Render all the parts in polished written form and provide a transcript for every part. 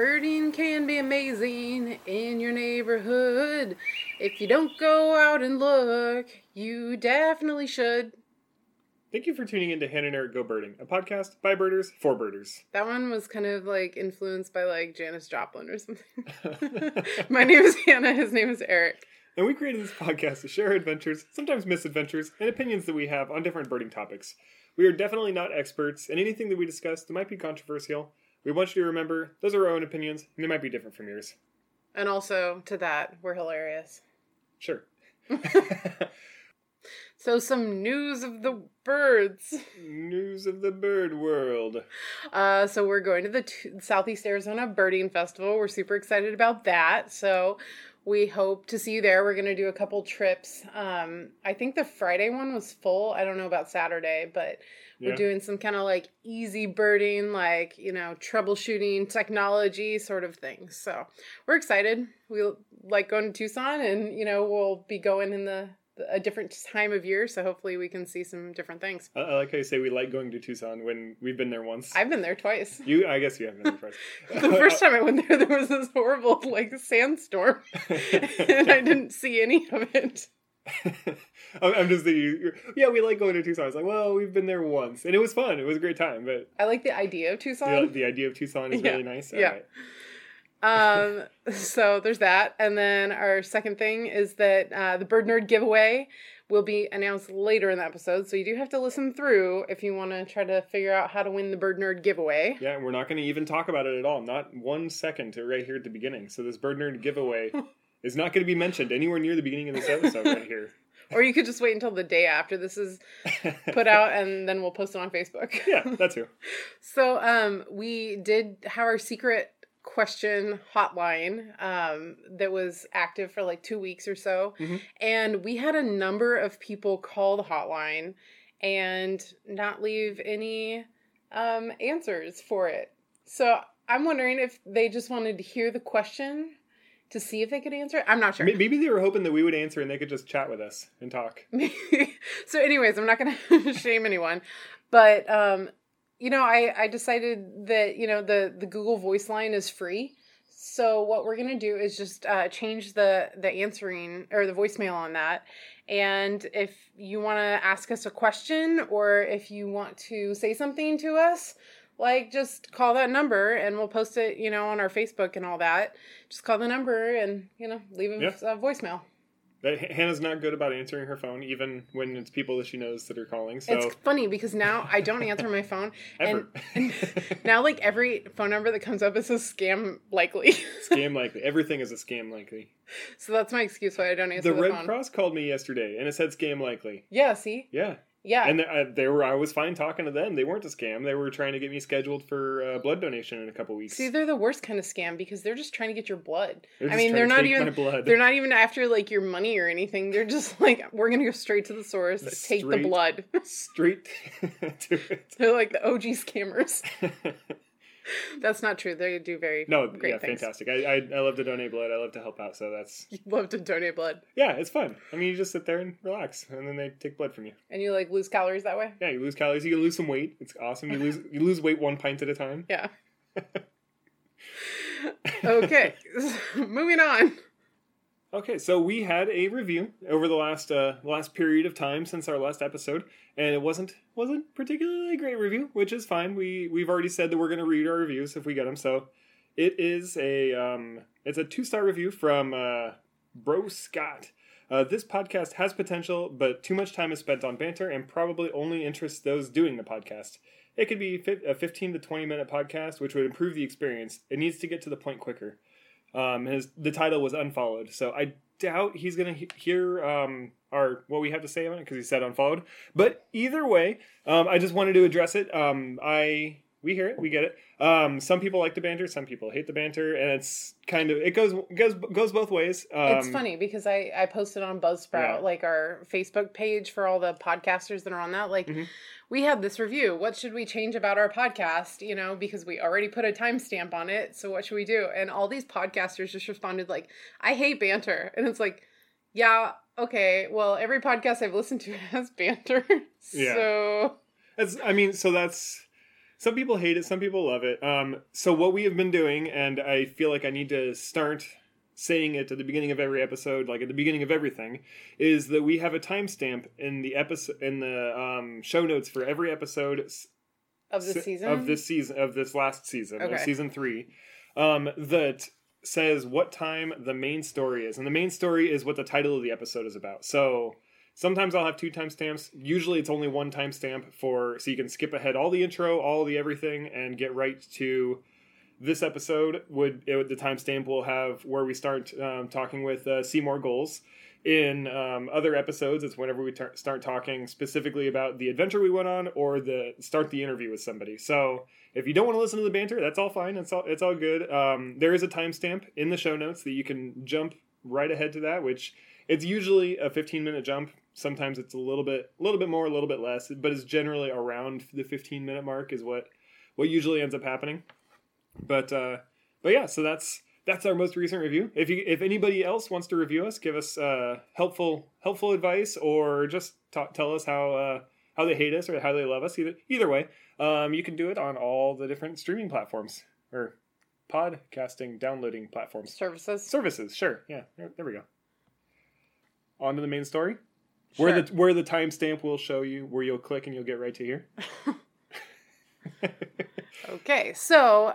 birding can be amazing in your neighborhood. If you don't go out and look, you definitely should. Thank you for tuning in to Hannah and Eric Go Birding, a podcast by birders for birders. That one was kind of like influenced by like Janis Joplin or something. My name is Hannah. His name is Eric. And we created this podcast to share our adventures, sometimes misadventures, and opinions that we have on different birding topics. We are definitely not experts, and anything that we discuss that might be controversial, we want you to remember those are our own opinions, and they might be different from yours. And also, to that, we're hilarious. Sure. So some news of the birds. News of the bird world. So we're going to the Southeast Arizona Birding Festival. We're super excited about that. So we hope to see you there. We're going to do a couple trips. I think the Friday one was full. I don't know about Saturday, but we're doing some kind of like easy birding, like, you know, troubleshooting technology sort of thing. So we're excited. We like going to Tucson, and, you know, we'll be going in a different time of year, so hopefully we can see some different things. I like how you say we like going to Tucson when we've been there once. I've been there twice. You, I guess you have been there twice. The first time I went there, there was this horrible, like, sandstorm, and I didn't see any of it. I'm just thinking, yeah, we like going to Tucson. It's like, well, we've been there once, and it was fun. It was a great time, but... I like the idea of Tucson. You know, the idea of Tucson is really nice. Yeah. All right. So there's that. And then our second thing is that the Bird Nerd giveaway will be announced later in the episode. So you do have to listen through if you want to try to figure out how to win the Bird Nerd giveaway. Yeah, and we're not going to even talk about it at all. Not 1 second right here at the beginning. So this Bird Nerd giveaway is not going to be mentioned anywhere near the beginning of this episode right here. Or you could just wait until the day after this is put out, and then we'll post it on Facebook. Yeah, that's true. So we did have our secret question hotline that was active for like 2 weeks or so, and we had a number of people call the hotline and not leave any answers for it. So I'm wondering if they just wanted to hear the question to see if they could answer it. I'm not sure. Maybe they were hoping that we would answer and they could just chat with us and talk. So anyways, I'm not gonna shame anyone, but you know, I decided that, you know, the Google Voice line is free. So what we're going to do is just change the answering or the voicemail on that. And if you want to ask us a question, or if you want to say something to us, like, just call that number and we'll post it, you know, on our Facebook and all that. Just call the number and, you know, leave us a voicemail. But Hannah's not good about answering her phone, even when it's people that she knows that are calling. So it's funny because now I don't answer my phone. And now, like, every phone number that comes up is a scam likely. Scam likely. Everything is a scam likely. So that's my excuse why I don't answer the phone. The Red Cross called me yesterday, and it said scam likely. Yeah, see? Yeah. Yeah. And I was fine talking to them. They weren't a scam. They were trying to get me scheduled for blood donation in a couple weeks. See, they're the worst kind of scam because they're just trying to get your blood. I mean, they're not even after like your money or anything. They're just like, we're going to go straight to the source, take the blood. Straight to it. They're like the OG scammers. That's not true. They do great things. Fantastic. I love to donate blood. I love to help out, so that's... You love to donate blood. Yeah, it's fun. I mean, you just sit there and relax, and then they take blood from you. And you, like, lose calories that way? Yeah, you lose calories. You can lose some weight. It's awesome. You lose weight 1 pint at a time. Yeah. Okay. Moving on. Okay, so we had a review over the last period of time since our last episode, and it wasn't particularly a great review, which is fine. We've already said that we're going to read our reviews if we get them. So it is a 2-star review from Bro Scott. This podcast has potential, but too much time is spent on banter and probably only interests those doing the podcast. It could be a 15 to 20 minute podcast, which would improve the experience. It needs to get to the point quicker. The title was Unfollowed, so I doubt he's going to hear what we have to say on it because he said unfollowed. But either way, I just wanted to address it. We hear it, we get it. Some people like the banter, some people hate the banter, and it's kind of it goes both ways. It's funny because I posted on Buzzsprout like our Facebook page for all the podcasters that are on that. Like, we had this review. What should we change about our podcast? You know, because we already put a timestamp on it. So what should we do? And all these podcasters just responded like, "I hate banter," and it's like, yeah, okay. Well, every podcast I've listened to has banter. So that's. Some people hate it. Some people love it. So what we have been doing, and I feel like I need to start saying it at the beginning of every episode, like at the beginning of everything, is that we have a timestamp in the episode, in the show notes for every episode of this season, of season 3, that says what time the main story is, and the main story is what the title of the episode is about. So sometimes I'll have 2 timestamps. Usually it's only 1 timestamp so you can skip ahead all the intro, all the everything, and get right to this episode. The timestamp will have where we start talking with Seymour Goals. In other episodes, it's whenever we start talking specifically about the adventure we went on, or start the interview with somebody. So if you don't want to listen to the banter, that's all fine. It's all good. There is a timestamp in the show notes that you can jump right ahead to that, which it's usually a 15-minute jump. Sometimes it's a little bit more, a little bit less, but it's generally around the 15-minute mark is what usually ends up happening. But yeah, so that's our most recent review. If anybody else wants to review us, give us helpful advice, or just tell us how they hate us or how they love us. Either way, you can do it on all the different streaming platforms or podcasting downloading platforms. Services, sure, yeah. There we go. On to the main story, sure. where the timestamp will show you where you'll click and you'll get right to here. Okay, so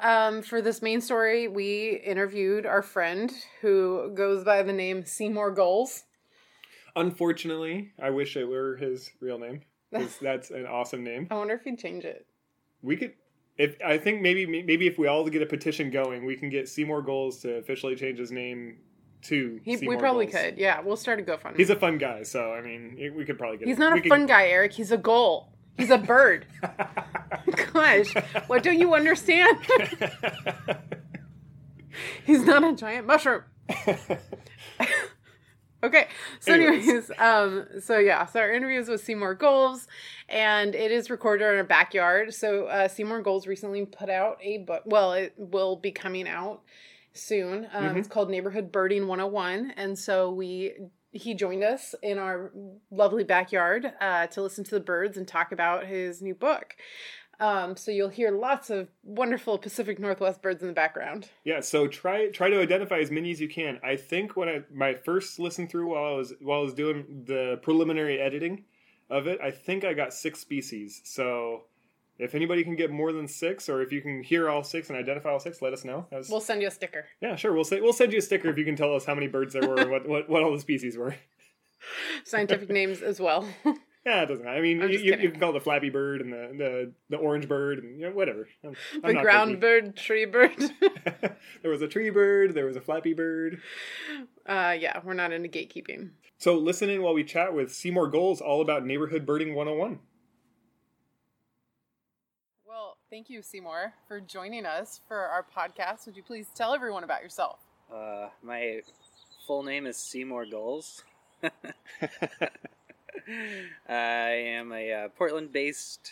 for this main story, we interviewed our friend who goes by the name Seymour Goals. Unfortunately, I wish it were his real name, because that's an awesome name. I wonder if he'd change it. We could, I think maybe if we all get a petition going, we can get Seymour Goals to officially change his name to Seymour. We probably Goals. Could, yeah. We'll start a GoFundMe. He's a fun guy, so, I mean, we could probably get He's not a fun guy, Eric. He's a goal. He's a bird. Gosh, what don't you understand? He's not a giant mushroom. Okay, so anyways, so yeah, so our interview is with Seymour Goals, and it is recorded in our backyard. So Seymour Goals recently put out a book. Well, it will be coming out soon. It's called Neighborhood Birding 101, and so He joined us in our lovely backyard to listen to the birds and talk about his new book. So you'll hear lots of wonderful Pacific Northwest birds in the background. Yeah, so try to identify as many as you can. I think when my first listen through while I was doing the preliminary editing of it, I think I got 6 species. So if anybody can get more than 6, or if you can hear all 6 and identify all 6, let us know. We'll send you a sticker. Yeah, sure. We'll send you a sticker if you can tell us how many birds there were and what all the species were. Scientific names as well. Yeah, it doesn't matter. I mean, you can call the flappy bird and the orange bird and whatever. I'm the ground bird, tree bird. There was a tree bird. There was a flappy bird. Yeah, we're not into gatekeeping. So listen in while we chat with Seymour Goals all about Neighborhood Birding 101. Thank you, Seymour, for joining us for our podcast. Would you please tell everyone about yourself? My full name is Seymour Goals. I am a Portland-based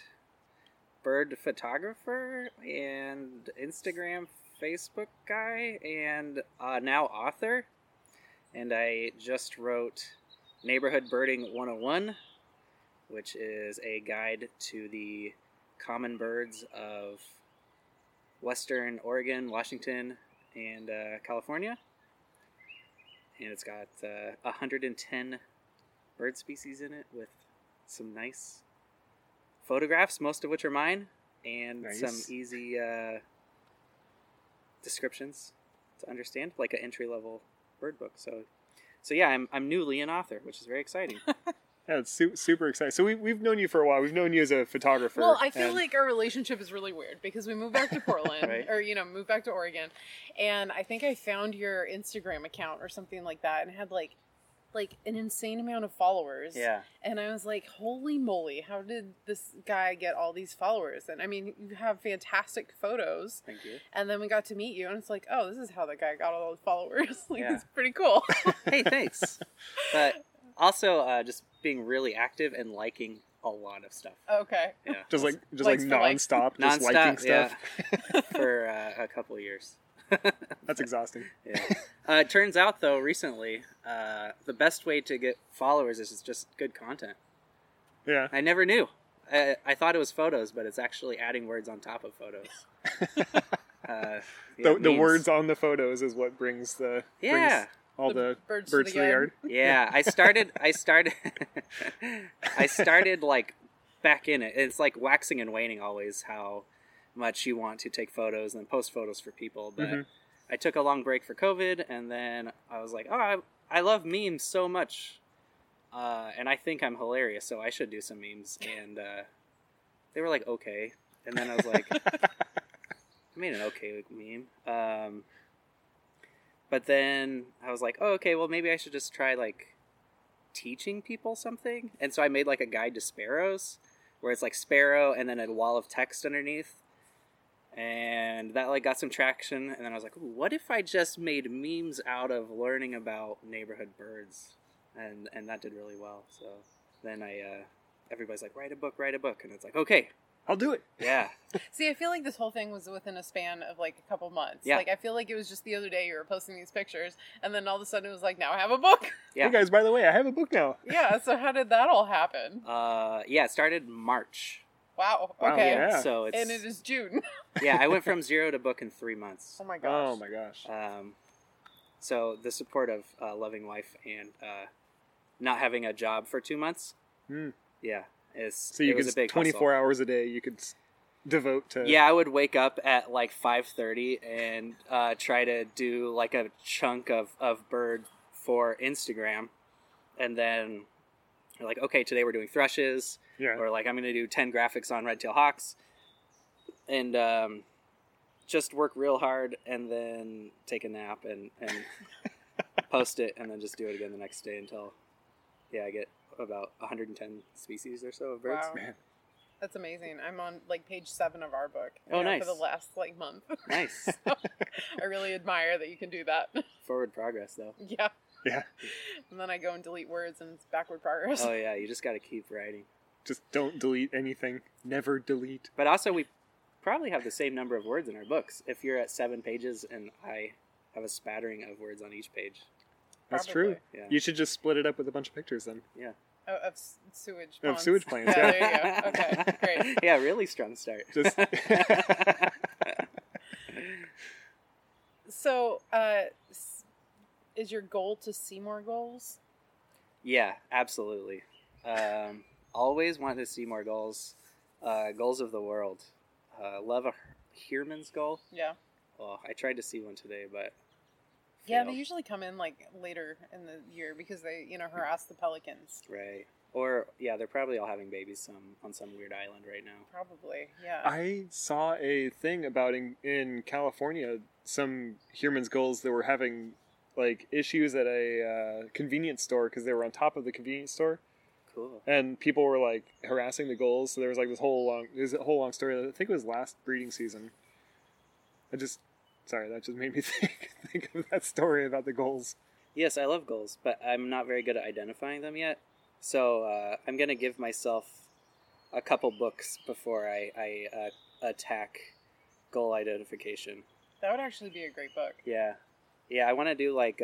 bird photographer and Instagram, Facebook guy, and now author. And I just wrote Neighborhood Birding 101, which is a guide to the common birds of western Oregon, Washington, and California. And it's got 110 bird species in it with some nice photographs, most of which are mine, and some easy descriptions to understand, like an entry-level bird book. So yeah, I'm newly an author, which is very exciting. Yeah, it's super exciting. So we've known you for a while. We've known you as a photographer. Well, I feel like our relationship is really weird because we moved back to Portland, right? Or, moved back to Oregon. And I think I found your Instagram account or something like that, and it had like an insane amount of followers. Yeah. And I was like, holy moly, how did this guy get all these followers? And I mean, you have fantastic photos. Thank you. And then we got to meet you, and it's like, oh, this is how the guy got all the followers. Like, yeah. It's pretty cool. Hey, thanks. But also, just being really active and liking a lot of stuff. Okay. Yeah. Just like nonstop, just liking stuff. Yeah. For a couple of years. That's exhausting. Yeah. It turns out, though, recently, the best way to get followers is just good content. Yeah. I never knew. I thought it was photos, but it's actually adding words on top of photos. The words on the photos is what brings the birds to the yard. Yeah, I started like back in it. It's like waxing and waning always how much you want to take photos and post photos for people. But I took a long break for COVID, and then I was like, oh, I love memes so much. And I think I'm hilarious, so I should do some memes. And they were like, okay. And then I was like, I made an okay meme. But then I was like, oh, okay, well, maybe I should just try, like, teaching people something. And so I made, like, a guide to sparrows, where it's, like, sparrow and then a wall of text underneath. And that, like, got some traction. And then I was like, what if I just made memes out of learning about neighborhood birds? And that did really well. So then everybody's like, write a book. And it's like, okay, I'll do it. Yeah. See, I feel like this whole thing was within a span of like a couple months. Yeah. Like, I feel like it was just the other day you were posting these pictures, and then all of a sudden it was like, now I have a book. Yeah. Hey guys, by the way, I have a book now. Yeah. So how did that all happen? Yeah, it started March. Wow. Okay. Yeah. So it's... And it is June. Yeah. I went from zero to book in 3 months. Oh my gosh. So the support of loving wife and, not having a job for 2 months. Mm. Yeah. So you could, 24 hustle. Hours a day you could devote to... Yeah, I would wake up at like 5:30 and try to do like a chunk of bird for Instagram. And then you're like, okay, today we're doing thrushes. Yeah. Or like, I'm going to do 10 graphics on red-tailed hawks. And just work real hard and then take a nap and post it and then just do it again the next day until... Yeah, I get about 110 species or so of birds. Wow. Man. That's amazing. I'm on like page 7 of our book. Oh, nice. For the last like month. Nice. So, I really admire that you can do that. Forward progress, though. Yeah. Yeah. And then I go and delete words, and it's backward progress. Oh, yeah. You just got to keep writing. Just don't delete anything. Never delete. But also, we probably have the same number of words in our books. If you're at 7 pages and I have a spattering of words on each page. That's probably true. Yeah. You should just split it up with a bunch of pictures then. Yeah. Oh, of sewage plants. Of sewage plants, yeah. There you go. Okay, great. Yeah, really strong start. Just... So, is your goal to see more goals? Yeah, absolutely. Always want to see more goals. Goals of the world. Love a Heerman's goal. Yeah. Oh, I tried to see one today, but... Yeah, they usually come in, like, later in the year because they, harass the pelicans. Right. Or, yeah, they're probably all having babies on some weird island right now. Probably, yeah. I saw a thing about in California, some Heerman's Gulls that were having, like, issues at a convenience store because they were on top of the convenience store. Cool. And people were, like, harassing the gulls. So there was, like, this whole long story. I think it was last breeding season. Sorry, that just made me think of that story about the goals. Yes, I love goals, but I'm not very good at identifying them yet. So I'm going to give myself a couple books before I attack goal identification. That would actually be a great book. Yeah. Yeah, I want to do like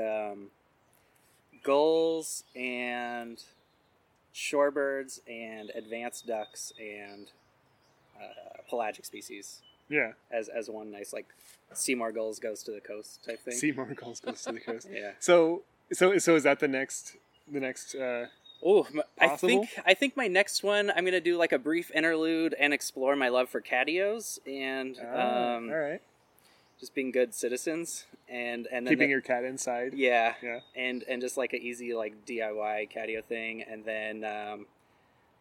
goals and shorebirds and advanced ducks and pelagic species. Yeah. As one nice, like, Seymour Goals goes to the coast type thing. Seymour Goals goes to the coast. Yeah. So is that the next I think my next one, I'm going to do, like, a brief interlude and explore my love for cattios and, all right. Just being good citizens and then keeping your cat inside. Yeah. Yeah. And just, like, an easy, like, DIY cattio thing. And then,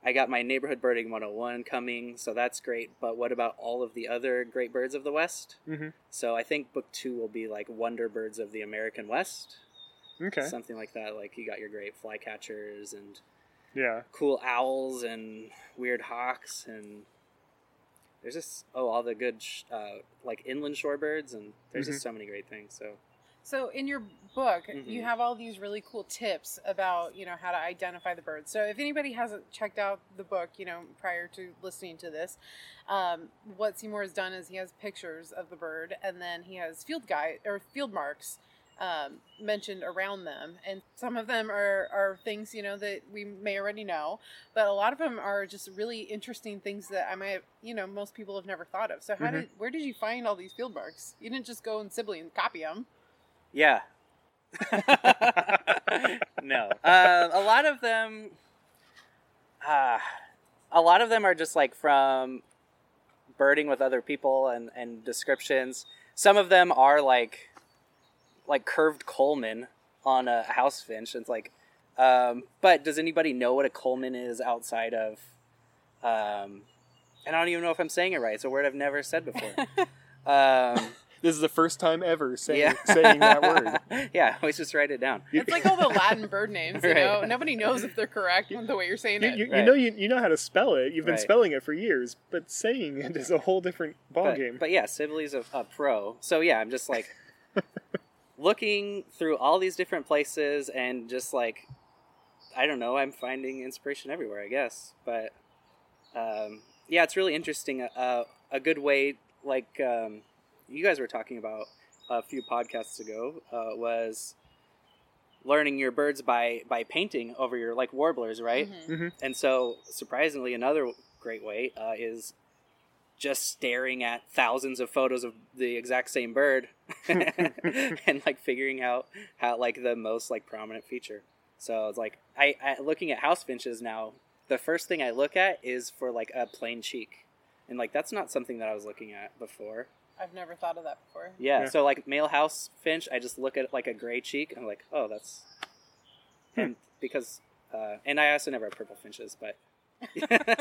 I got my Neighborhood Birding 101 coming, so that's great. But what about all of the other great birds of the West? Mm-hmm. So I think book 2 will be like Wonder Birds of the American West. Okay. Something like that. Like, you got your great flycatchers and cool owls and weird hawks. And there's just, all the good, like, inland shorebirds. And there's just so many great things, so... So in your book, you have all these really cool tips about, how to identify the birds. So if anybody hasn't checked out the book, prior to listening to this, what Seymour has done is he has pictures of the bird, and then he has field marks mentioned around them. And some of them are things, you know, that we may already know, but a lot of them are just really interesting things that I might, you know, most people have never thought of. So how where did you find all these field marks? You didn't just go and Sibley and copy them. Yeah. No. A lot of them are just like from birding with other people and descriptions. Some of them are like curved Coleman on a house finch. It's like, but does anybody know what a Coleman is outside of, and I don't even know if I'm saying it right. It's a word I've never said before. This is the first time ever saying that word. Yeah, always just write it down. It's like all the Latin bird names, you know? Nobody knows if they're correct the way you're saying it. You know how to spell it. You've been spelling it for years, but saying it is a whole different ballgame. But yeah, Sibley's a pro. So yeah, I'm just like looking through all these different places and just like, I don't know, I'm finding inspiration everywhere, I guess. But yeah, it's really interesting. A good way, like... you guys were talking about a few podcasts ago was learning your birds by painting over your like warblers, right? Mm-hmm. Mm-hmm. And so surprisingly, another great way is just staring at thousands of photos of the exact same bird and like figuring out how like the most like prominent feature. So it's like I looking at house finches now, the first thing I look at is for like a plain cheek, and like that's not something that I was looking at before. I've never thought of that before. Yeah, so like male house finch, I just look at like a gray cheek and I'm like, oh, that's him. Because, and I also never have purple finches, but.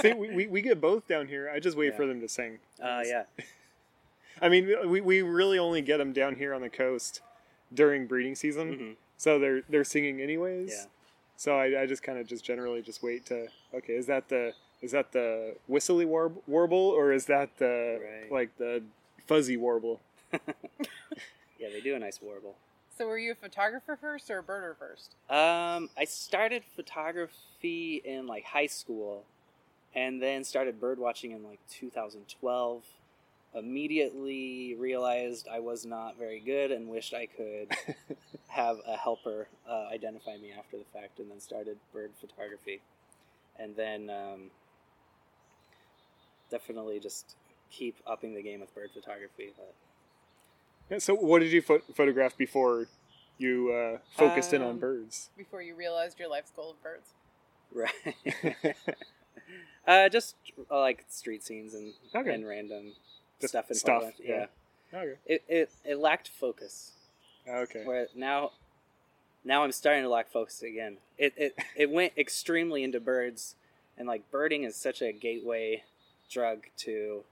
See, we get both down here. I just wait for them to sing. Yeah. I mean, we really only get them down here on the coast during breeding season. Mm-hmm. So they're singing anyways. Yeah. So I just kind of just generally just wait to, okay, is that the whistly warble or is that the, like the, fuzzy warble. Yeah, they do a nice warble. So were you a photographer first or a birder first? I started photography in like high school and then started bird watching in like 2012. Immediately realized I was not very good and wished I could have a helper identify me after the fact, and then started bird photography. And then definitely just keep upping the game with bird photography. But yeah, so what did you photograph before you focused in on birds? Before you realized your life's goal of birds? Right. Just like street scenes and random stuff. Yeah. Okay. It lacked focus. Okay. Where now I'm starting to lack focus again. It went extremely into birds, and like birding is such a gateway drug to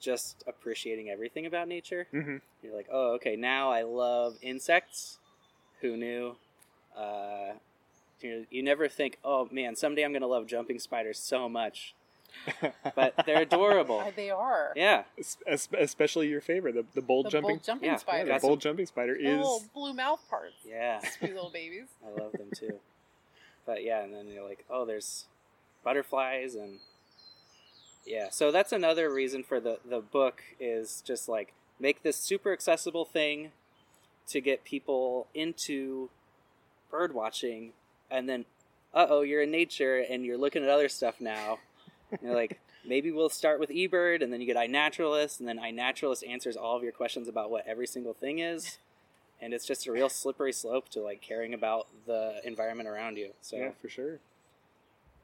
just appreciating everything about nature. Mm-hmm. You're like, oh, okay, now I love insects. Who knew? You never think, oh man, someday I'm gonna love jumping spiders so much, but they're adorable. They are. Yeah, especially your favorite, the bold jumping spider. Yeah, the bold jumping spider is little blue mouth parts. Yeah, sweet little babies. I love them too. But yeah, and then you're like, oh, there's butterflies and. Yeah, so that's another reason for the book is just like make this super accessible thing to get people into bird watching, and then you're in nature and you're looking at other stuff now. You're like, maybe we'll start with eBird, and then you get iNaturalist, and then iNaturalist answers all of your questions about what every single thing is, and it's just a real slippery slope to like caring about the environment around you. So yeah, for sure.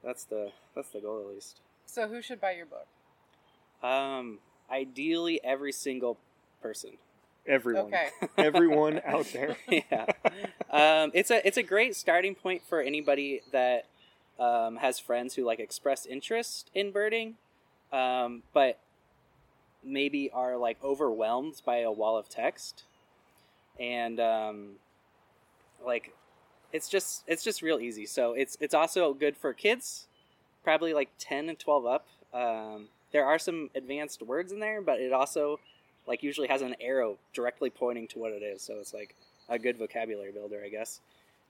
That's the goal, at least. So who should buy your book? Ideally, every single person. Everyone. Okay. Everyone out there. Yeah. It's a great starting point for anybody that has friends who like express interest in birding, but maybe are like overwhelmed by a wall of text, and like it's just real easy. So it's also good for kids. Probably like 10 and 12 up. There are some advanced words in there, but it also like usually has an arrow directly pointing to what it is. So it's like a good vocabulary builder, I guess.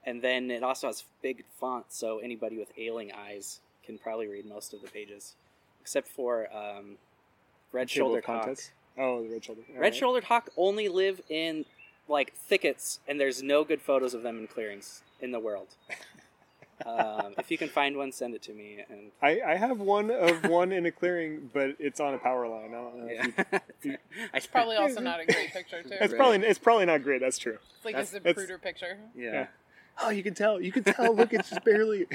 And then it also has big font, so anybody with ailing eyes can probably read most of the pages, except for red-shouldered hawk. Oh, the red-shouldered. Red-shouldered hawk only live in like thickets, and there's no good photos of them in clearings in the world. If you can find one, send it to me. And I have one of one in a clearing, but it's on a power line. I don't know. Yeah. It's probably also not a great picture too. It's probably not great. That's true. It's like a Zapruder picture. Yeah. Oh, you can tell. Look, it's just barely.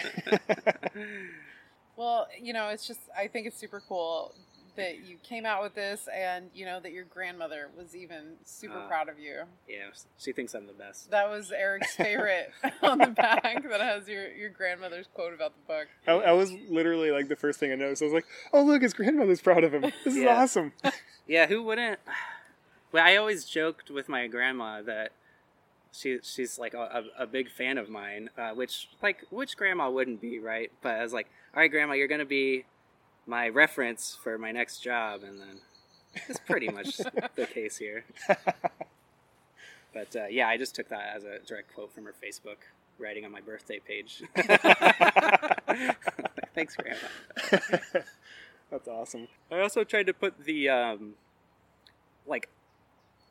Well, it's just, I think it's super cool that you came out with this, and that your grandmother was even super proud of you. Yeah, she thinks I'm the best. That was Eric's favorite on the back that has your grandmother's quote about the book. I was literally like the first thing I noticed. I was like, oh look, his grandmother's proud of him. This is awesome. Yeah, who wouldn't? Well, I always joked with my grandma that she's like a big fan of mine, which grandma wouldn't be, right? But I was like, all right, Grandma, you're gonna be my reference for my next job, and then it's pretty much the case here. But I just took that as a direct quote from her Facebook writing on my birthday page. Thanks, Grandma. That's awesome. I also tried to put the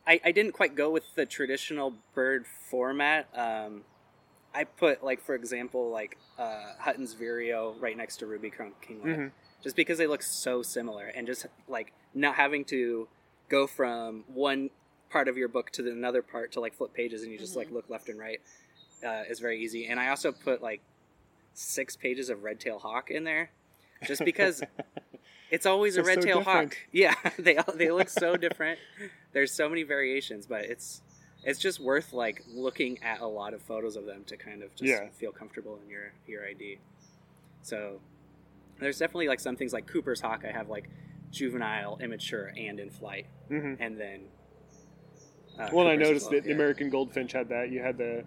I didn't quite go with the traditional bird format. I put for example Hutton's vireo right next to ruby crowned kinglet. Mm-hmm. Just because they look so similar, and just not having to go from one part of your book to another part to flip pages, and you just look left and right is very easy. And I also put 6 pages of red-tailed hawk in there, just because it's always a red-tailed hawk. Yeah, they look so different. There's so many variations, but it's just worth looking at a lot of photos of them to kind of just feel comfortable in your ID. So. There's definitely some things like Cooper's hawk. I have juvenile, immature, and in flight, and then. I noticed that the American goldfinch had that. You had the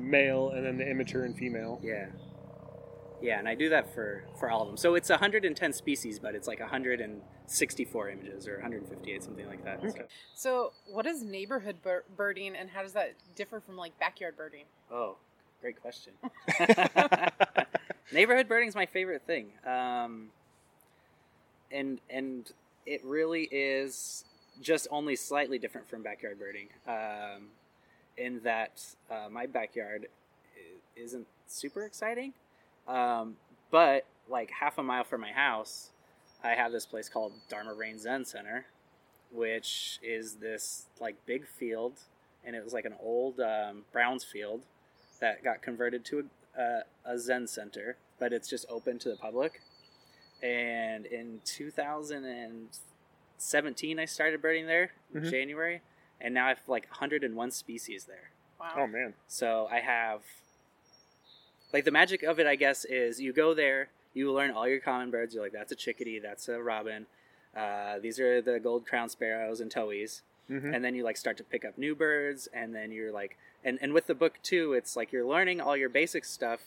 male and then the immature and female. Yeah, and I do that for all of them. So it's 110 species, but it's 164 images or 158, something like that. Okay. So what is neighborhood birding, and how does that differ from backyard birding? Oh, great question. Neighborhood birding is my favorite thing, and it really is just only slightly different from backyard birding, in that my backyard isn't super exciting, but half a mile from my house, I have this place called Dharma Rain Zen Center, which is this big field, and it was an old Browns field that got converted to a Zen center, but it's just open to the public. And in 2017 I started birding there in January, and now I have 101 species there. Wow. Oh man. So I have the magic of it, I guess, is you go there, you learn all your common birds. You're that's a chickadee, that's a robin, these are the gold-crowned sparrows and towies. Mm-hmm. And then you start to pick up new birds, and then you're and with the book too, it's you're learning all your basic stuff,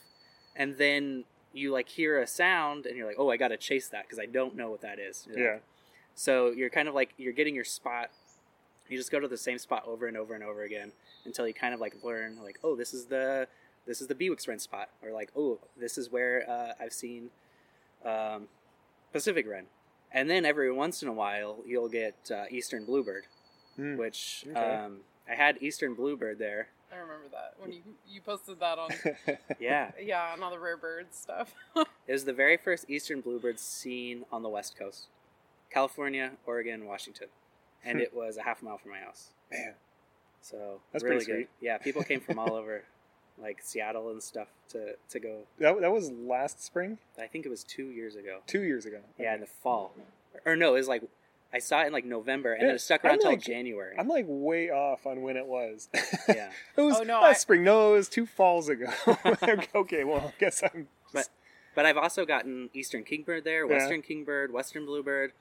and then you hear a sound and you're oh, I gotta chase that because I don't know what that is. So you're kind of you're getting your spot. You just go to the same spot over and over and over again until you kind of learn oh, this is the bewick's wren spot, or oh, this is where I've seen Pacific wren. And then every once in a while you'll get eastern bluebird. Mm. Which I had eastern bluebird there. I remember that when you posted that on on all the rare birds stuff. It was the very first eastern bluebird seen on the West Coast, California, Oregon, Washington, and it was a half mile from my house. Man, so that's really pretty sweet. Good. Yeah, people came from all over, Seattle and stuff to go. That was last spring. I think it was 2 years ago. 2 years ago. Okay. Yeah, in the fall, or no, it was I saw it in November, and then it stuck around until January. I'm way off on when it was. Yeah, it was spring. No, it was 2 falls ago. Okay, well, I guess I'm. Just... But I've also gotten eastern kingbird there, western kingbird, western bluebird,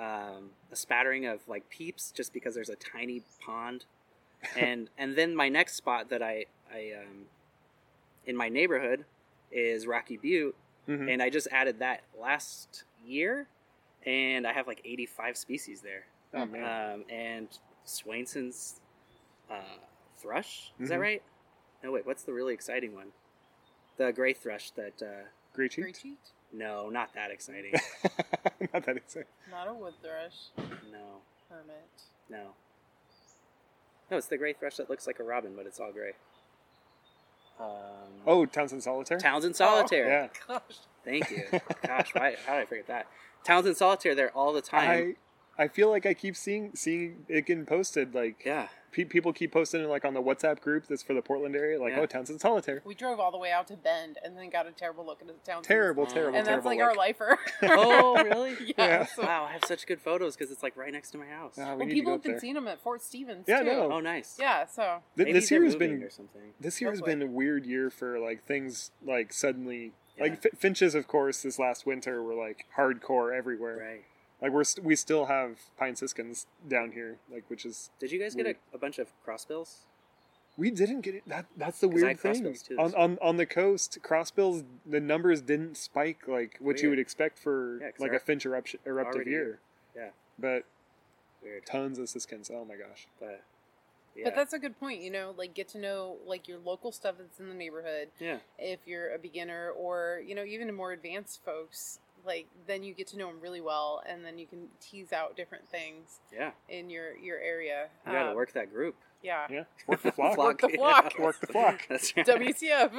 a spattering of peeps, just because there's a tiny pond, and then my next spot that I in my neighborhood is Rocky Butte, and I just added that last year. And I have 85 species there. Oh, man. And Swainson's thrush. Is that right? No, wait. What's the really exciting one? The gray thrush that... Gray cheat? No, not that exciting. Not a wood thrush. No. Hermit. No. No, it's the gray thrush that looks like a robin, but it's all gray. Townsend Solitaire? Townsend Solitaire. Oh, yeah. Gosh. Thank you. Gosh, how did I forget that? Townsend Solitaire, there all the time. I feel like I keep seeing it getting posted. Like, yeah. People keep posting it like on the WhatsApp group that's for the Portland area. Like, oh, Townsend Solitaire. We drove all the way out to Bend and then got a terrible look into the Townsend. Terrible. And that's like look. Our lifer. Oh, really? Yeah. Wow, I have such good photos because it's like right next to my house. Well, people have been seeing them at Fort Stevens, too. Yeah, no. Oh, nice. Yeah, so. This year has been a weird year for like things like suddenly. Yeah. Like finches, of course, this last winter were like hardcore everywhere. Right. Like we still have pine siskins down here, like which is. Did you guys get a bunch of crossbills? We didn't get it. That's the weird thing. Too, on the coast, crossbills, the numbers didn't spike like what you would expect for like a finch eruptive year. Yeah, but weird. Tons of siskins. Oh my gosh. But yeah. But that's a good point, you know, like get to know like your local stuff that's in the neighborhood. Yeah. If you're a beginner or, you know, even more advanced folks, like then you get to know them really well and then you can tease out different things. Yeah. In your area. You got to work that group. Yeah. Yeah. Work the flock. Work the flock. Work the flock. That's right. WTF.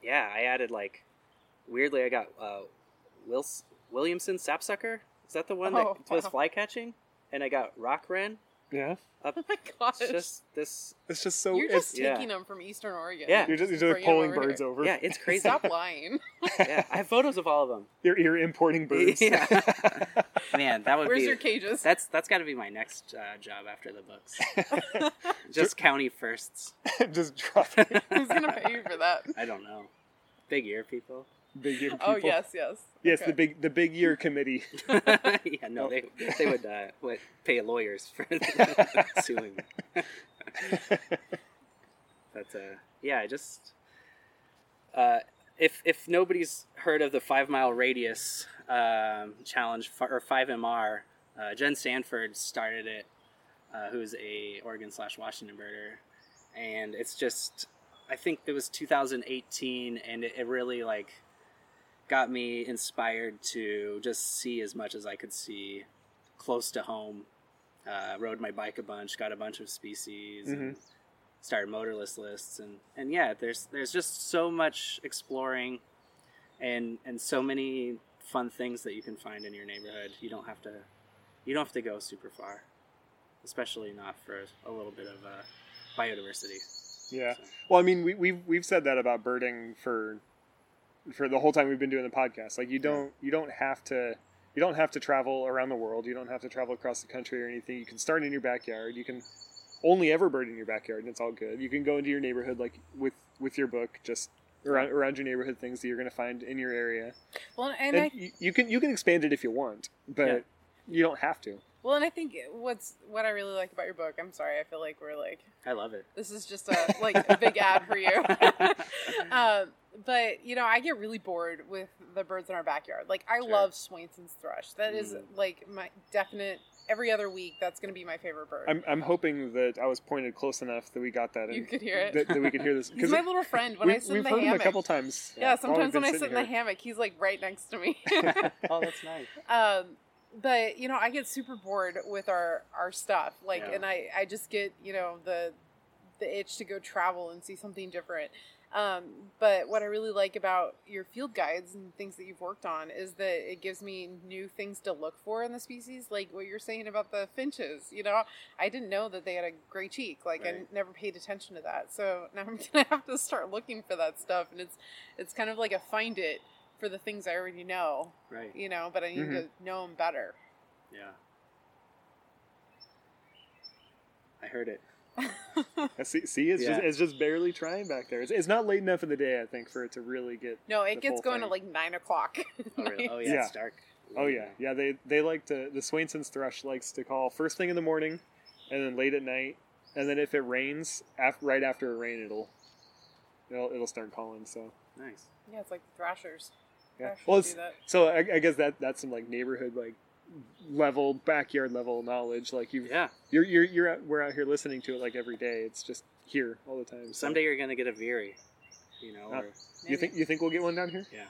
Yeah, I added like, weirdly I got Williamson Sapsucker. Is that the one that was fly catching? And I got rock wren. Yeah. Oh my gosh. It's just so. You're just taking them from Eastern Oregon. Yeah. You're just pulling birds over. Yeah, it's crazy. Stop lying. Yeah, I have photos of all of them. You're importing birds. Yeah. Man, that would. Where's your cages? That's got to be my next job after the books. Just county firsts. Just drop it. Who's gonna pay you for that? I don't know. Big ear people. Big year people. Oh yes. Yes, okay. the big year committee. They would pay lawyers for suing. But if nobody's heard of the 5 mile radius challenge or 5MR, Jen Stanford started it, who's a Oregon/Washington birder, and it's just I think it was 2018, and it really like. Got me inspired to just see as much as I could see close to home. Rode my bike a bunch, got a bunch of species, and started motorless lists. And yeah, there's just so much exploring and so many fun things that you can find in your neighborhood. You don't have to go super far, especially not for a little bit of biodiversity. Yeah. So. Well, I mean, we've said that about birding for the whole time we've been doing the podcast. Like you don't have to travel around the world. You don't have to travel across the country or anything. You can start in your backyard. You can only ever bird in your backyard and it's all good. You can go into your neighborhood, like with your book, just around your neighborhood, things that you're going to find in your area. Well, and you can expand it if you want, but you don't have to. Well, and I think what I really like about your book, I'm sorry, I feel like we're like... I love it. This is just a big ad for you. But, you know, I get really bored with the birds in our backyard. Like, I love Swainson's thrush. That is, like, my definite... Every other week, that's going to be my favorite bird. I'm hoping that I was pointed close enough that we got that. You could hear it. That we could hear this. He's my little friend when I sit in the hammock. We've heard him a couple times. Yeah, sometimes when I sit in the hammock, he's, like, right next to me. Oh, that's nice. But, you know, I get super bored with our stuff. Like, and I just get, you know, the itch to go travel and see something different. But what I really like about your field guides and things that you've worked on is that it gives me new things to look for in the species. Like what you're saying about the finches, you know, I didn't know that they had a gray cheek. Like I never paid attention to that. So now I'm going to have to start looking for that stuff. And it's kind of like a find it. For the things I already know, right? You know, but I need to know them better. Yeah, I heard it. see, it's just barely trying back there. It's not late enough in the day, I think, for it to really get. No, it gets going at like 9:00. Oh, really? Oh yeah, it's dark. Oh yeah, yeah. They like to. The Swainson's thrush likes to call first thing in the morning, and then late at night, and then if it rains, right after a rain, it'll start calling. So. Nice. Yeah, it's like thrashers. Yeah. So I guess that's some like neighborhood like level, backyard level knowledge. Like we're out here listening to it like every day. It's just here all the time. So. Someday you're gonna get a veery, you know. Or you think we'll get one down here? Yeah,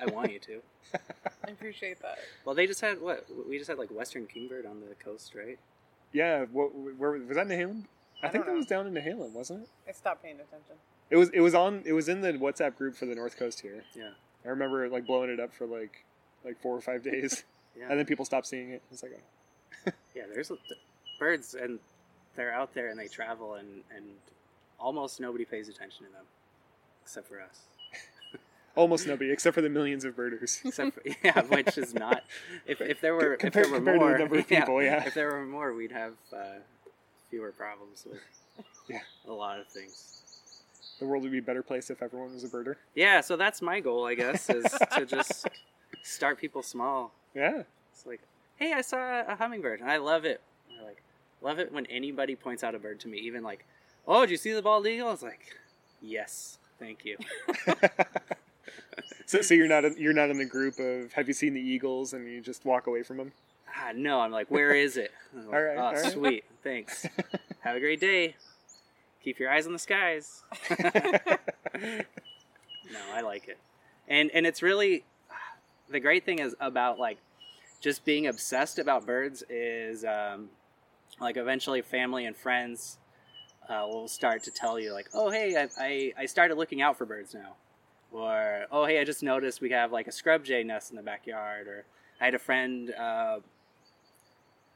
I want you to. I appreciate that. Well, we just had like Western Kingbird on the coast, right? Yeah, where was that? Nehalem? I think that was down in Nehalem, wasn't it? I stopped paying attention. It was in the WhatsApp group for the North Coast here. Yeah, I remember like blowing it up for like 4 or 5 days, yeah. And then people stopped seeing it. It's like, oh. Yeah, there's birds, and they're out there and they travel, and almost nobody pays attention to them, except for us. Almost nobody, except for the millions of birders. Except for, yeah, which is not. If there were more, to the number of people, yeah. If there were more, we'd have fewer problems with a lot of things. The world would be a better place if everyone was a birder. Yeah, so that's my goal, I guess, is to just start people small. Yeah. It's like, hey, I saw a hummingbird, and I love it. And I love it when anybody points out a bird to me, even like, oh, did you see the bald eagle? I was like, yes, thank you. So you're not in the group of, have you seen the eagles, and you just walk away from them? No, I'm like, where is it? I'm like, all right. Sweet, thanks. Have a great day. Keep your eyes on the skies. No, I like it. And it's really, the great thing is about just being obsessed about birds is eventually family and friends will start to tell you oh, hey, I started looking out for birds now. Or, oh, hey, I just noticed we have, a scrub jay nest in the backyard. Or I had a friend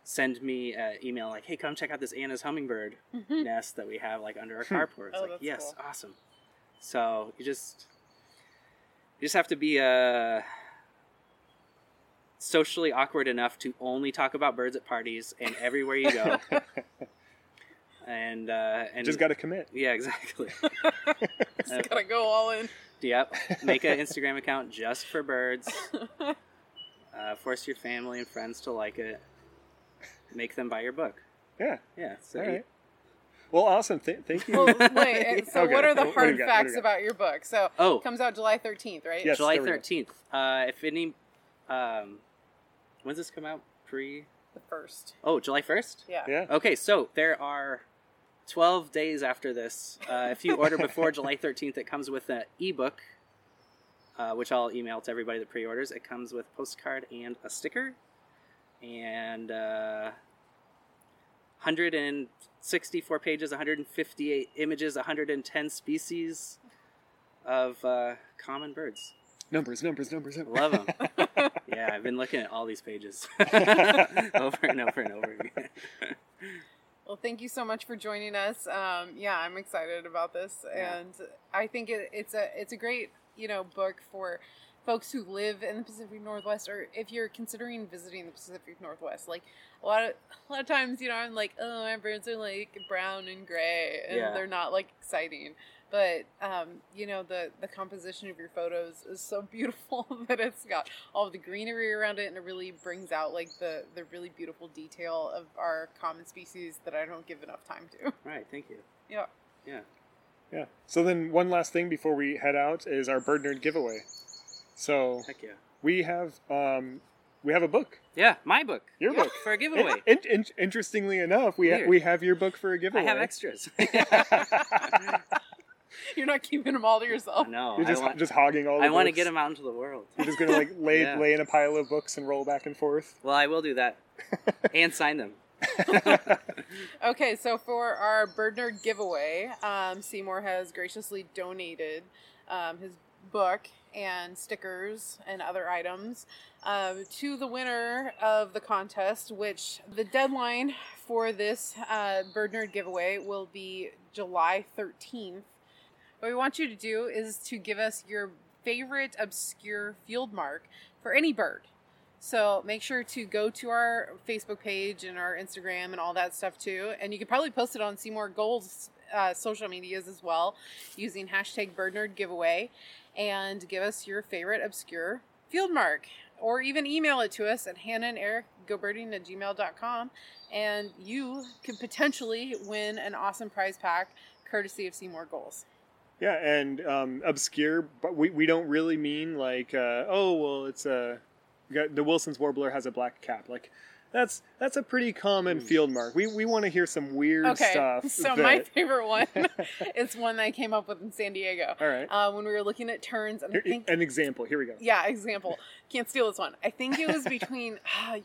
send me an email, hey, come check out this Anna's hummingbird nest that we have, under our carport. It's yes, cool. Awesome. So you just have to be socially awkward enough to only talk about birds at parties and everywhere you go. And just got to commit. Yeah, exactly. Just got to go all in. Yep. Make an Instagram account just for birds. Force your family and friends to like it. Make them buy your book. Yeah. Yeah. So all right. Well, awesome. Thank you. Well, wait. So, okay. What are the hard facts about your book? So, it comes out July 13th, right? Yes, July 13th. If any, when's this come out? The 1st. Oh, July 1st? Yeah. Okay. So there are 12 days after this. If you order before July 13th, it comes with an ebook, which I'll email to everybody that pre-orders. It comes with postcard and a sticker, and 164 pages, 158 images, 110 species of common birds. Numbers. Love them. Yeah, I've been looking at all these pages over and over again. Well, thank you so much for joining us. I'm excited about this, and I think it's a great book for folks who live in the Pacific Northwest, or if you're considering visiting the Pacific Northwest. A lot of times, I'm like, oh, my birds are brown and gray, and they're not exciting. But, the composition of your photos is so beautiful that it's got all the greenery around it. And it really brings out the really beautiful detail of our common species that I don't give enough time to. Right. Thank you. Yeah. Yeah. Yeah. So then one last thing before we head out is our Bird Nerd giveaway. So heck yeah. We have, a book. Yeah, my book. Your book. For a giveaway. Interestingly enough, we have your book for a giveaway. I have extras. You're not keeping them all to yourself. No, you're just hogging all the books. I want to get them out into the world. You're just going to lay in a pile of books and roll back and forth. Well, I will do that. And sign them. Okay, so for our Bird Nerd giveaway, Seymour has graciously donated his book and stickers and other items to the winner of the contest, which the deadline for this Bird Nerd giveaway will be July 13th. What we want you to do is to give us your favorite obscure field mark for any bird. So make sure to go to our Facebook page and our Instagram and all that stuff too. And you could probably post it on Seymour Goals' social medias as well, using #BirdNerdGiveaway, and give us your favorite obscure field mark. Or even email it to us at hannah and eric go birding@gmail.com, and you could potentially win an awesome prize pack courtesy of Seymour Goals. Yeah, and obscure, but we don't really mean it's the Wilson's warbler has a black cap. That's a pretty common field mark. We want to hear some weird stuff. So my favorite one is one that I came up with in San Diego. All right. When we were looking at turns. And an example. Here we go. Yeah, example. Can't steal this one. I think it was between,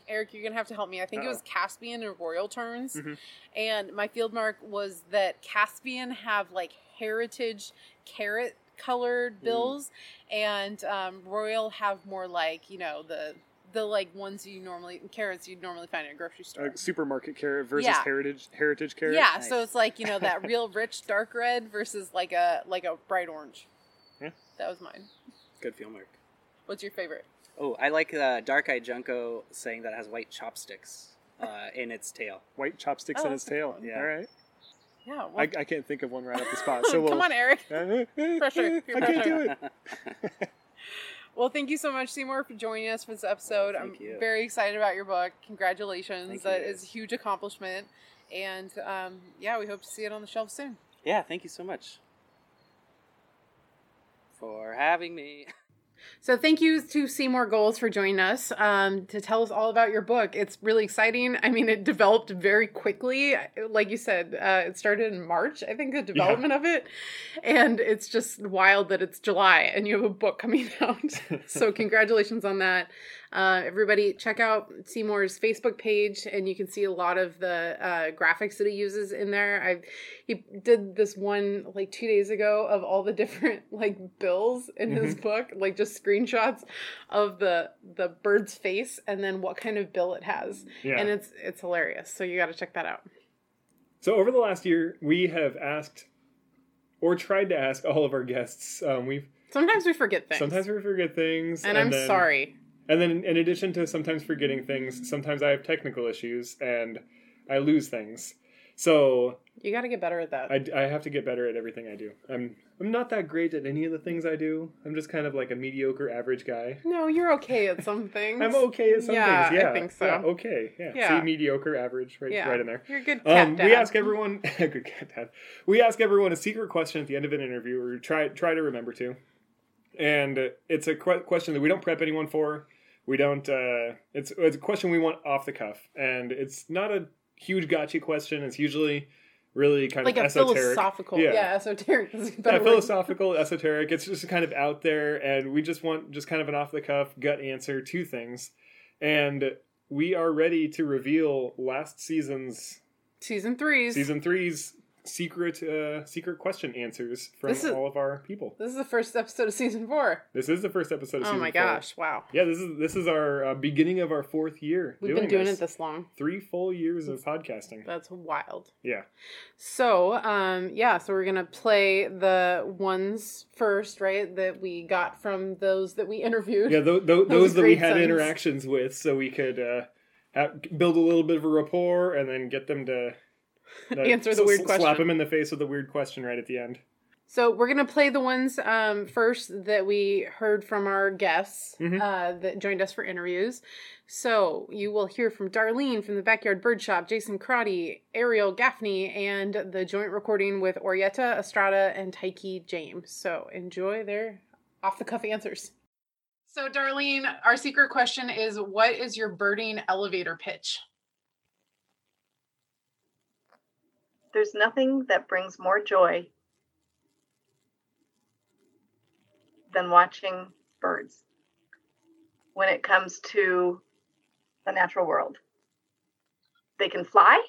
Eric, you're going to have to help me. I think it was Caspian and Royal turns. Mm-hmm. And my field mark was that Caspian have like heritage carrot colored bills. And Royal have more like, you know, the like ones you'd normally find at a grocery store, like supermarket carrot versus heritage carrot. Yeah, nice. So it's like, you know, that real rich dark red versus like a bright orange. Yeah, that was mine. Good field mark. What's your favorite? Oh, I like the dark-eyed junco saying that it has white chopsticks in its tail. White chopsticks in its tail. Yeah. All right. Yeah. Well, I can't think of one right off the spot. So come on, Eric. Pressure. I can't do it. Well, thank you so much, Seymour, for joining us for this episode. Oh, I'm very excited about your book. Congratulations. That is a huge accomplishment. And, we hope to see it on the shelf soon. Yeah, thank you so much for having me. So thank you to Seymour Goals for joining us to tell us all about your book. It's really exciting. I mean, it developed very quickly. Like you said, it started in March, I think, the development of it. And it's just wild that it's July and you have a book coming out. So congratulations on that. Everybody, check out Seymour's Facebook page, and you can see a lot of the graphics that he uses in there. He did this one like 2 days ago of all the different like bills in his book, like just screenshots of the bird's face and then what kind of bill it has, and it's hilarious. So you got to check that out. So over the last year, we have asked or tried to ask all of our guests. Sometimes we forget things, and I'm sorry. And then in addition to sometimes forgetting things, sometimes I have technical issues and I lose things. So you got to get better at that. I have to get better at everything I do. I'm not that great at any of the things I do. I'm just kind of like a mediocre average guy. No, you're okay at some things. I'm okay at some things. Yeah, I think so. Yeah, okay. Yeah. See, mediocre, average, right in there. You're a good cat dad. We ask everyone good cat dad. We ask everyone a secret question at the end of an interview, or try to remember to. And it's a question that we don't prep anyone for. We don't, it's a question we want off the cuff, and it's not a huge gotcha question. It's usually really kind of esoteric. Like a philosophical. Yeah, esoteric is a better word. Philosophical, esoteric. It's just kind of out there, and we just want just kind of an off the cuff gut answer to things. And we are ready to reveal last season's... Season 3's secret question answers from all of our people. This is the first episode of season 4. Oh my gosh, wow. Yeah, this is our beginning of our 4th year. We've been doing it this long. 3 full years of podcasting. That's wild. Yeah. So, so we're going to play the ones first, right, that we got from those that we interviewed. Yeah, those that we had interactions with, so we could build a little bit of a rapport and then get them to... answer the weird question. Slap him in the face with a weird question right at the end. So we're going to play the ones first that we heard from our guests that joined us for interviews. So you will hear from Darlene from the Backyard Bird Shop, Jason Crotty, Ariel Gaffney, and the joint recording with Orietta Estrada and Tyke James. So enjoy their off-the-cuff answers. So Darlene, our secret question is, what is your birding elevator pitch? There's nothing that brings more joy than watching birds when it comes to the natural world. They can fly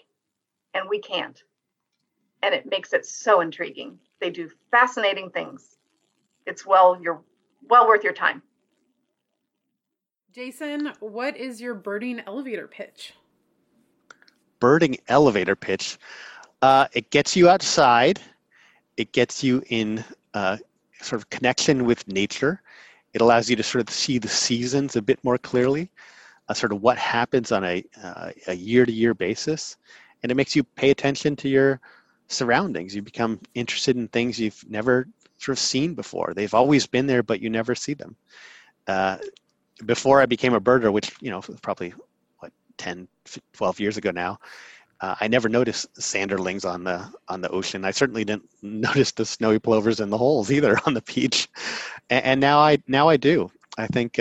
and we can't. And it makes it so intriguing. They do fascinating things. It's well worth your time. Jason, what is your birding elevator pitch? Birding elevator pitch? It gets you outside. It gets you in sort of connection with nature. It allows you to sort of see the seasons a bit more clearly, sort of what happens on a year-to-year basis. And it makes you pay attention to your surroundings. You become interested in things you've never sort of seen before. They've always been there, but you never see them. Before I became a birder, which, you know, probably, 10, 12 years ago now, I never noticed sanderlings on the ocean. I certainly didn't notice the snowy plovers in the holes either on the beach, and now I do. I think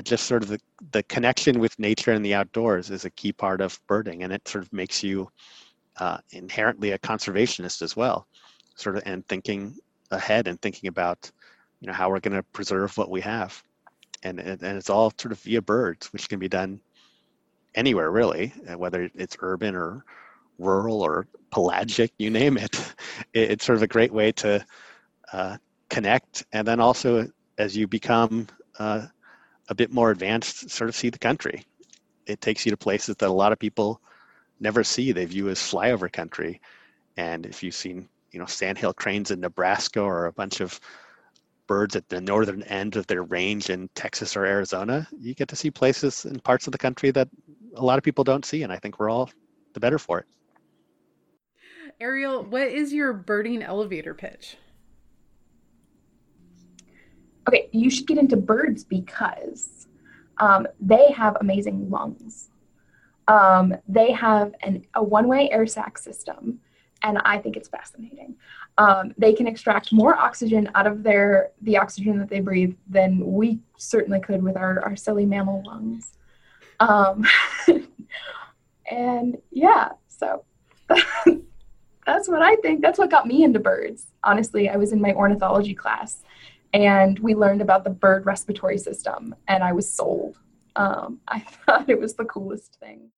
just sort of the connection with nature and the outdoors is a key part of birding, and it sort of makes you inherently a conservationist as well, sort of, and thinking ahead and thinking about, you know, how we're going to preserve what we have. And it's all sort of via birds, which can be done anywhere really, whether it's urban or rural or pelagic, you name it. It's sort of a great way to connect. And then also, as you become a bit more advanced, sort of see the country. It takes you to places that a lot of people never see. They view as flyover country. And if you've seen, you know, sandhill cranes in Nebraska, or a bunch of birds at the northern end of their range in Texas or Arizona, you get to see places and parts of the country that a lot of people don't see. And I think we're all the better for it. Ariel, what is your birding elevator pitch? Okay, you should get into birds because they have amazing lungs. They have a one-way air sac system, and I think it's fascinating. They can extract more oxygen out of the oxygen that they breathe than we certainly could with our silly mammal lungs. And yeah, so that's what I think. That's what got me into birds. Honestly, I was in my ornithology class, and we learned about the bird respiratory system, and I was sold. I thought it was the coolest thing.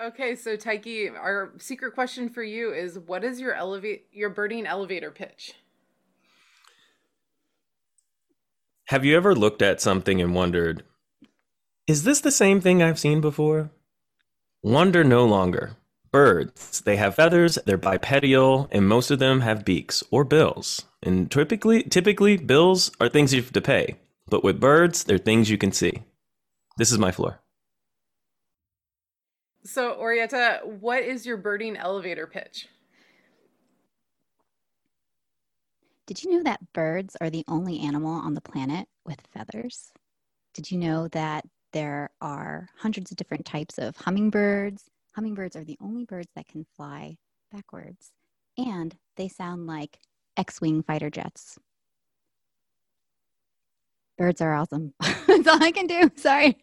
Okay, so Taiki, our secret question for you is, what is your birding elevator pitch? Have you ever looked at something and wondered, is this the same thing I've seen before? Wonder no longer. Birds, they have feathers, they're bipedal, and most of them have beaks or bills. And typically bills are things you have to pay, but with birds, they're things you can see. This is my floor. So, Orietta, what is your birding elevator pitch? Did you know that birds are the only animal on the planet with feathers? Did you know that there are hundreds of different types of hummingbirds? Hummingbirds are the only birds that can fly backwards, and they sound like X-wing fighter jets. Birds are awesome. That's all I can do. Sorry.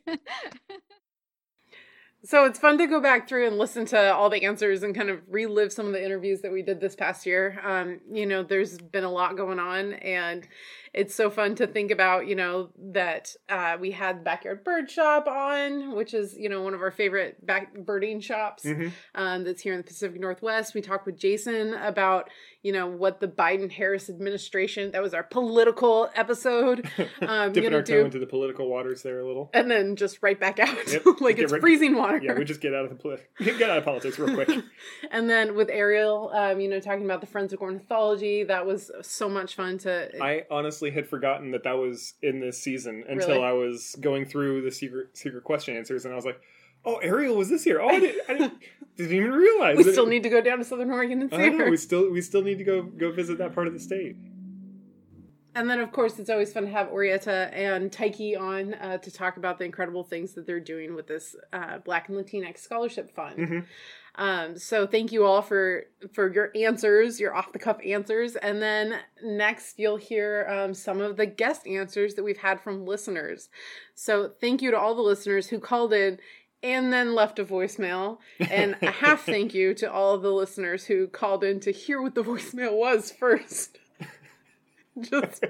So it's fun to go back through and listen to all the answers and kind of relive some of the interviews that we did this past year. You know, there's been a lot going on, and it's so fun to think about, you know, that we had Backyard Bird Shop on, which is, you know, one of our favorite birding shops that's here in the Pacific Northwest. We talked with Jason about, you know, what the Biden-Harris administration, that was our political episode. Dipping our toe into the political waters there a little. And then just right back out. Yep. Like it's freezing water. Yeah, we just get out of politics real quick. And then with Ariel, you know, talking about the forensic ornithology, that was so much fun to... I honestly had forgotten that was in this season until I was going through the secret question answers, and I was like, oh, Ariel was this year. Oh, I didn't even realize. We still need to go down to Southern Oregon and see her. We still need to go visit that part of the state. And then, of course, it's always fun to have Orietta and Taiki on to talk about the incredible things that they're doing with this Black and Latinx Scholarship Fund. Mm-hmm. So thank you all for your answers, your off-the-cuff answers. And then next you'll hear some of the guest answers that we've had from listeners. So thank you to all the listeners who called in and then left a voicemail. And a half thank you to all of the listeners who called in to hear what the voicemail was first. Just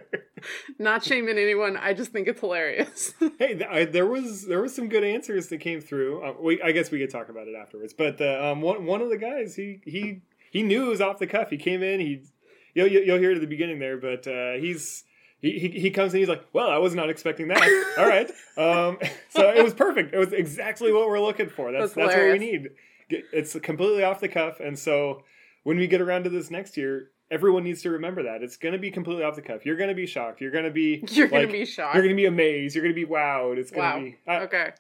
not shaming anyone. I just think it's hilarious. Hey, there was some good answers that came through. I guess we could talk about it afterwards. But one of the guys, he knew it was off the cuff. He came in. You'll hear it at the beginning there. But he comes in. He's like, well, I was not expecting that. All right. So it was perfect. It was exactly what we're looking for. That's what we need. It's completely off the cuff. And so when we get around to this next year, everyone needs to remember that. It's going to be completely off the cuff. You're going to be shocked. You're going to be shocked. You're going to be amazed. You're going to be wowed. It's going to be... Okay.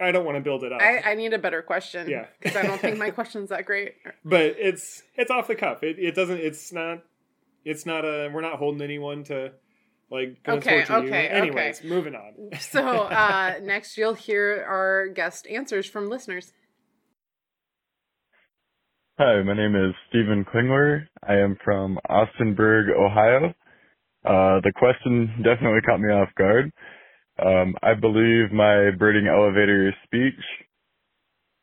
I don't want to build it up. I need a better question. Yeah. Because I don't think my question's that great. But it's off the cuff. We're not holding anyone to... Anyways, moving on. So next you'll hear our guest answers from listeners. Hi, my name is Steven Klingler. I am from Austinburg, Ohio. The question definitely caught me off guard. I believe my birding elevator speech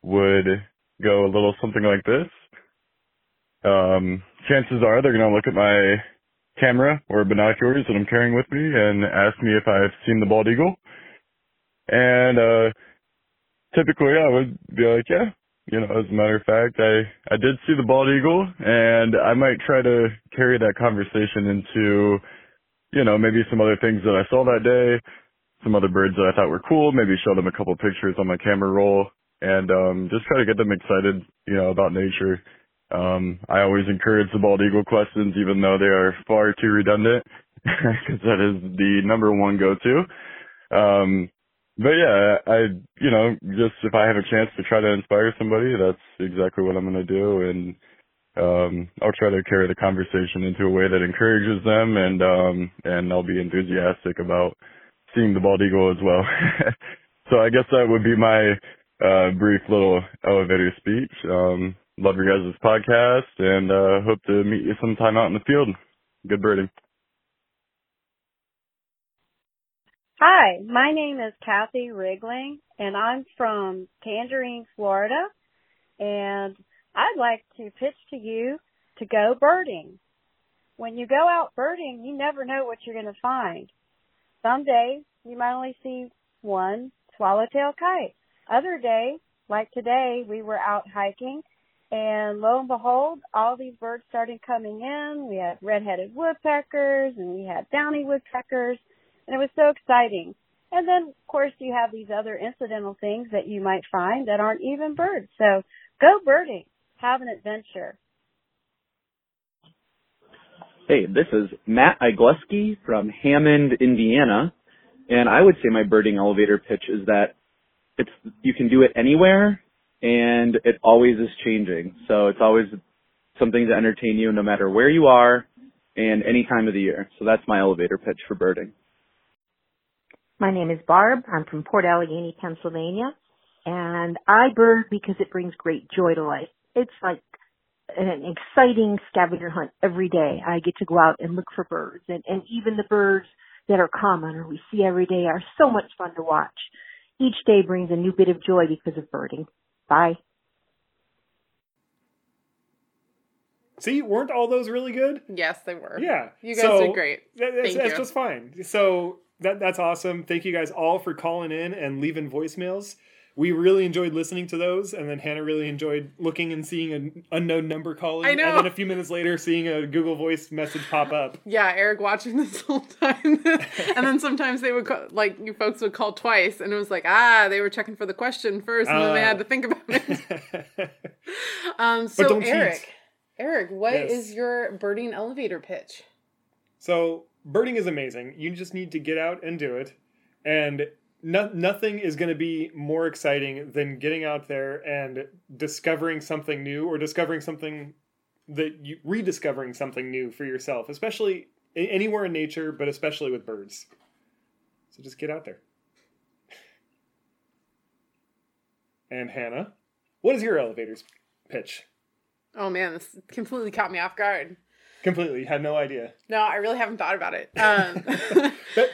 would go a little something like this. Chances are they're going to look at my camera or binoculars that I'm carrying with me and ask me if I've seen the bald eagle. And typically I would be like, yeah, you know, as a matter of fact, I did see the bald eagle, and I might try to carry that conversation into, you know, maybe some other things that I saw that day, some other birds that I thought were cool, maybe show them a couple pictures on my camera roll, and just try to get them excited, you know, about nature. I always encourage the bald eagle questions, even though they are far too redundant, because that is the number one go-to. But yeah, I, you know, just if I have a chance to try to inspire somebody, that's exactly what I'm going to do. And I'll try to carry the conversation into a way that encourages them, and I'll be enthusiastic about seeing the bald eagle as well. So I guess that would be my brief little elevator speech. Love your guys' podcast, and hope to meet you sometime out in the field. Good birding. Hi, my name is Kathy Wrigling, and I'm from Tangerine, Florida, and I'd like to pitch to you to go birding. When you go out birding, you never know what you're going to find. Some days, you might only see one swallowtail kite. Other days, like today, we were out hiking, and lo and behold, all these birds started coming in. We had red-headed woodpeckers, and we had downy woodpeckers, and it was so exciting. And then, of course, you have these other incidental things that you might find that aren't even birds. So go birding. Have an adventure. Hey, this is Matt Igleski from Hammond, Indiana, and I would say my birding elevator pitch is that you can do it anywhere, and it always is changing. So it's always something to entertain you no matter where you are and any time of the year. So that's my elevator pitch for birding. My name is Barb. I'm from Port Allegany, Pennsylvania, and I bird because it brings great joy to life. It's like an exciting scavenger hunt every day. I get to go out and look for birds, and even the birds that are common or we see every day are so much fun to watch. Each day brings a new bit of joy because of birding. Bye. See, weren't all those really good? Yes, they were. Yeah. You guys did great. That's just fine. So that's awesome. Thank you guys all for calling in and leaving voicemails. We really enjoyed listening to those. And then Hannah really enjoyed looking and seeing an unknown number calling. I know. And then a few minutes later, seeing a Google Voice message pop up. Yeah, Eric watching this whole time. And then sometimes they would call, like, you folks would call twice. And it was like, they were checking for the question first. And then they had to think about it. So Eric, what is your birding elevator pitch? So birding is amazing. You just need to get out and do it. And nothing is going to be more exciting than getting out there and discovering something new, or rediscovering something new for yourself, especially anywhere in nature, but especially with birds. So just get out there. And Hannah, what is your elevator's pitch? Oh man, this completely caught me off guard. Completely. Had no idea. No, I really haven't thought about it.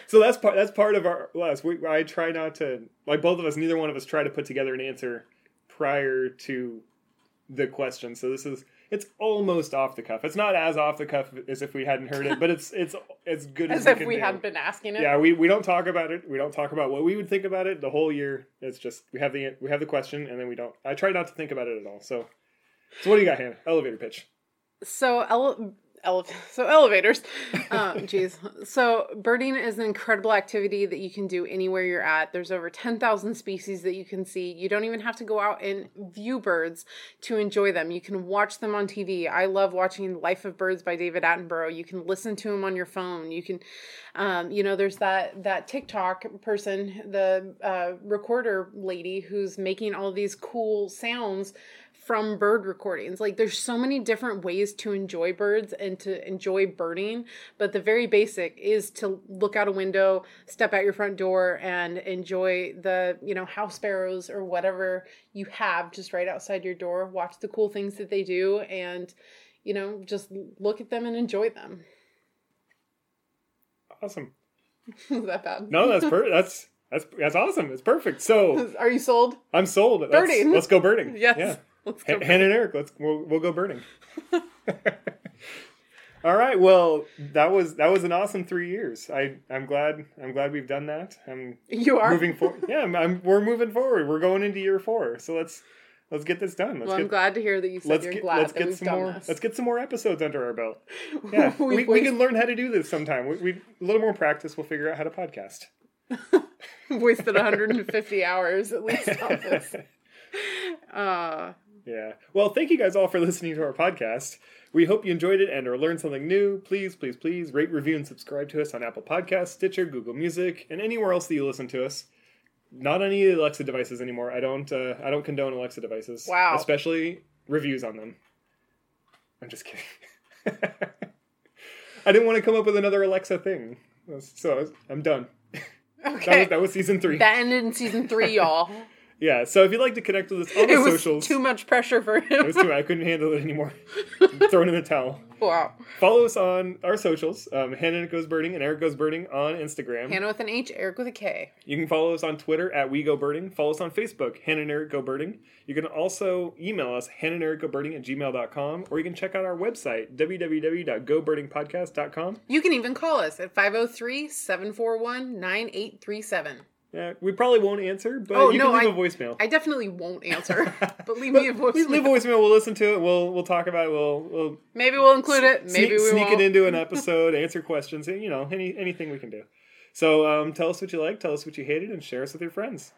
So that's part of our last. I try not to, like, both of us, neither one of us try to put together an answer prior to the question. So it's almost off the cuff. It's not as off the cuff as if we hadn't heard it, but it's good as if we hadn't been asking it. Yeah, we don't talk about it. We don't talk about what we would think about it the whole year. It's just we have the question, and then we don't. I try not to think about it at all. So what do you got, Hannah? Elevator pitch. So elevators. Geez. So birding is an incredible activity that you can do anywhere you're at. There's over 10,000 species that you can see. You don't even have to go out and view birds to enjoy them. You can watch them on TV. I love watching Life of Birds by David Attenborough. You can listen to him on your phone. You can, there's that TikTok person, the recorder lady who's making all these cool sounds from bird recordings. Like, there's so many different ways to enjoy birds and to enjoy birding, but the very basic is to look out a window, step out your front door, and enjoy the, house sparrows or whatever you have just right outside your door. Watch the cool things that they do and, just look at them and enjoy them. Awesome. Is that bad? No, that's That's awesome. It's perfect. So, are you sold? I'm sold. Birding. Let's go birding. Yes. Yeah. Let's go birding. Hannah and Eric, we'll go birding. All right. Well, that was an awesome 3 years. I'm glad we've done that. Moving forward. Yeah, we're moving forward. We're going into year 4. So let's get this done. I'm glad to hear that you said you're glad that we've done this. Let's get some more episodes under our belt. Yeah, we can learn how to do this sometime. We a little more practice, we'll figure out how to podcast. Wasted 150 hours at least on this. Yeah. Well, thank you guys all for listening to our podcast. We hope you enjoyed it and or learned something new. Please, please, please rate, review, and subscribe to us on Apple Podcasts, Stitcher, Google Music, and anywhere else that you listen to us. Not on any of the Alexa devices anymore. I don't condone Alexa devices. Wow. Especially reviews on them. I'm just kidding. I didn't want to come up with another Alexa thing. So I'm done. Okay. That was season 3. That ended in season 3, y'all. Yeah, so if you'd like to connect with us on the socials. Too much pressure for him. I couldn't handle it anymore. Throwing in the towel. Wow. Follow us on our socials, Hannah Goes Birding and Eric Goes Birding on Instagram. Hannah with an H, Eric with a K. You can follow us on Twitter at We Go Birding. Follow us on Facebook, Hannah and Eric Go Birding. You can also email us, Hannah and Eric Go Birding at gmail.com, or you can check out our website, www.gobirdingpodcast.com. You can even call us at 503-741-9837. Yeah, we probably won't answer, but you can leave a voicemail. I definitely won't answer, but leave me a voicemail. Leave a voicemail. We'll listen to it. We'll talk about it. We'll maybe we'll include it. Maybe we won't. Sneak it into an episode. Answer questions. Anything we can do. So tell us what you like. Tell us what you hated, and share us with your friends.